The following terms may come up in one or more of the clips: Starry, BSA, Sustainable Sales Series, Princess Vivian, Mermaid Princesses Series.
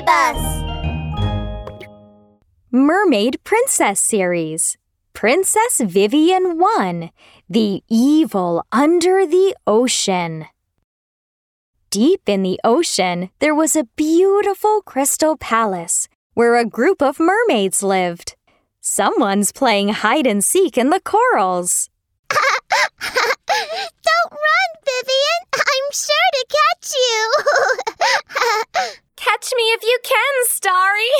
Mystery Bus! Mermaid Princess Series. Princess Vivian 1, The Evil Under the Ocean. Deep in the ocean, there was a beautiful crystal palace where a group of mermaids lived. Someone's playing hide-and-seek in the corals. Don't run, Vivian! I'm sure to catch you! Catch me if you can, Starry!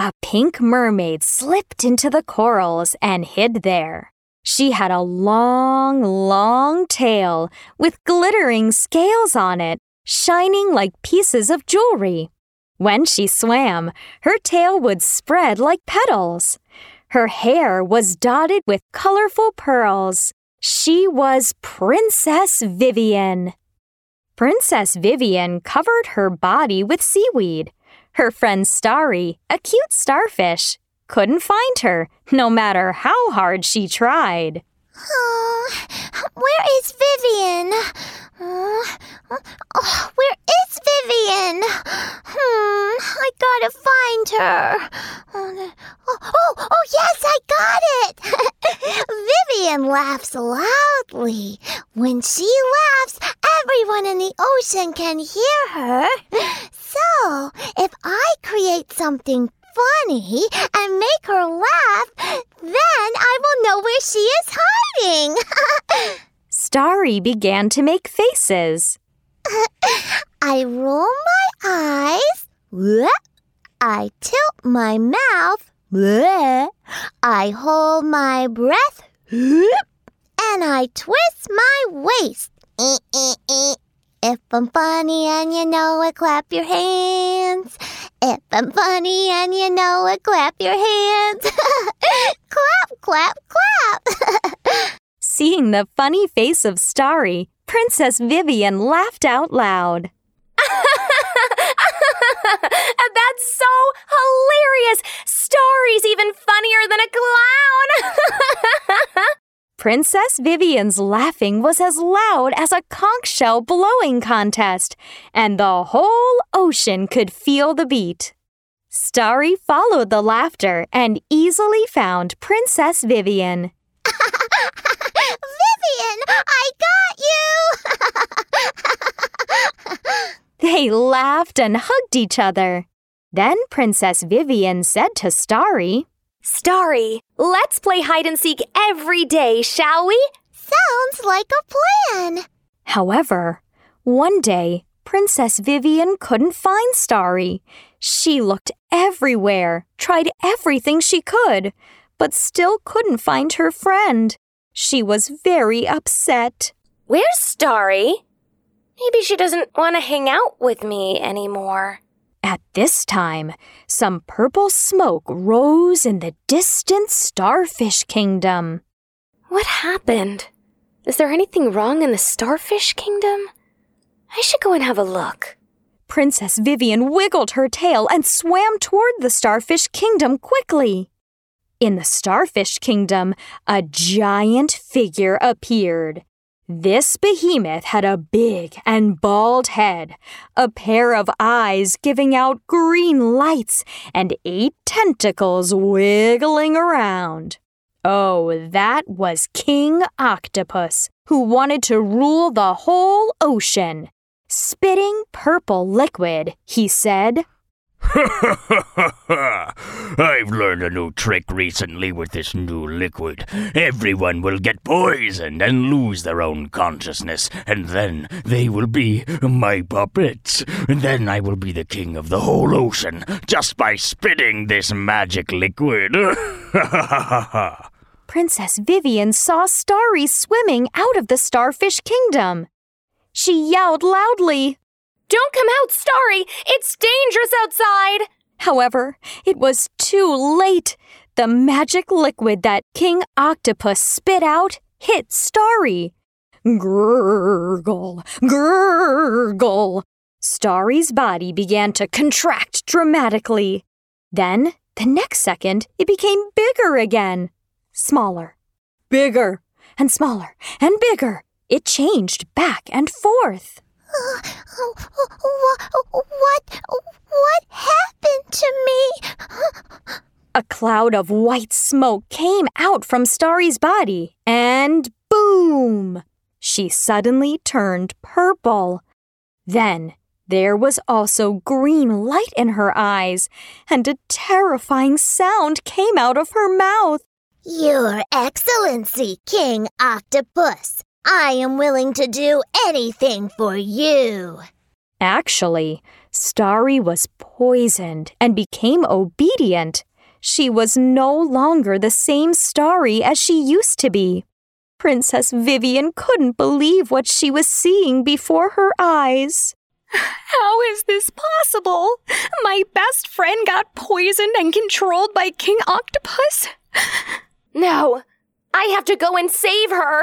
A pink mermaid slipped into the corals and hid there. She had a long, long tail with glittering scales on it, shining like pieces of jewelry. When she swam, her tail would spread like petals. Her hair was dotted with colorful pearls. She was Princess Vivian. Princess Vivian covered her body with seaweed. Her friend Starry, a cute starfish, couldn't find her, no matter how hard she tried. Oh, where is Vivian? Oh, where is Vivian? I gotta find her. Oh, yes, I got it! Vivian laughs loudly. When she laughs, everyone in the ocean can hear her. So, if I create something funny and make her laugh, then I will know where she is hiding. Starry began to make faces. I roll my eyes. I tilt my mouth. I hold my breath. And I twist my waist. If I'm funny and you know it, clap your hands. If I'm funny and you know it, clap your hands. Clap, clap, clap. Seeing the funny face of Starry, Princess Vivian laughed out loud. That's so hilarious! Starry's even funnier than a clown! Princess Vivian's laughing was as loud as a conch shell blowing contest, and the whole ocean could feel the beat. Starry followed the laughter and easily found Princess Vivian. Vivian, I got you! They laughed and hugged each other. Then Princess Vivian said to Starry, Starry, let's play hide-and-seek every day, shall we? Sounds like a plan. However, one day, Princess Vivian couldn't find Starry. She looked everywhere, tried everything she could, but still couldn't find her friend. She was very upset. Where's Starry? Maybe she doesn't want to hang out with me anymore. At this time, some purple smoke rose in the distant starfish kingdom. What happened? Is there anything wrong in the starfish kingdom? I should go and have a look. Princess Vivian wiggled her tail and swam toward the starfish kingdom quickly. In the starfish kingdom, a giant figure appeared. This behemoth had a big and bald head, a pair of eyes giving out green lights, and 8 tentacles wiggling around. Oh, that was King Octopus, who wanted to rule the whole ocean. Spitting purple liquid, he said, I've learned a new trick recently with this new liquid. Everyone will get poisoned and lose their own consciousness, and then they will be my puppets. And then I will be the king of the whole ocean just by spitting this magic liquid. Princess Vivian saw Starry swimming out of the starfish kingdom. She yelled loudly, Don't come out, Starry! It's dangerous outside! However, it was too late. The magic liquid that King Octopus spit out hit Starry. Gurgle, gurgle. Starry's body began to contract dramatically. Then, the next second, it became bigger again. Smaller, bigger, and smaller, and bigger. It changed back and forth. What cloud of white smoke came out from Starry's body, and boom! She suddenly turned purple. Then there was also green light in her eyes, and a terrifying sound came out of her mouth. Your Excellency, King Octopus, I am willing to do anything for you. Actually, Starry was poisoned and became obedient. She was no longer the same Starry as she used to be. Princess Vivian couldn't believe what she was seeing before her eyes. How is this possible? My best friend got poisoned and controlled by King Octopus? No, I have to go and save her.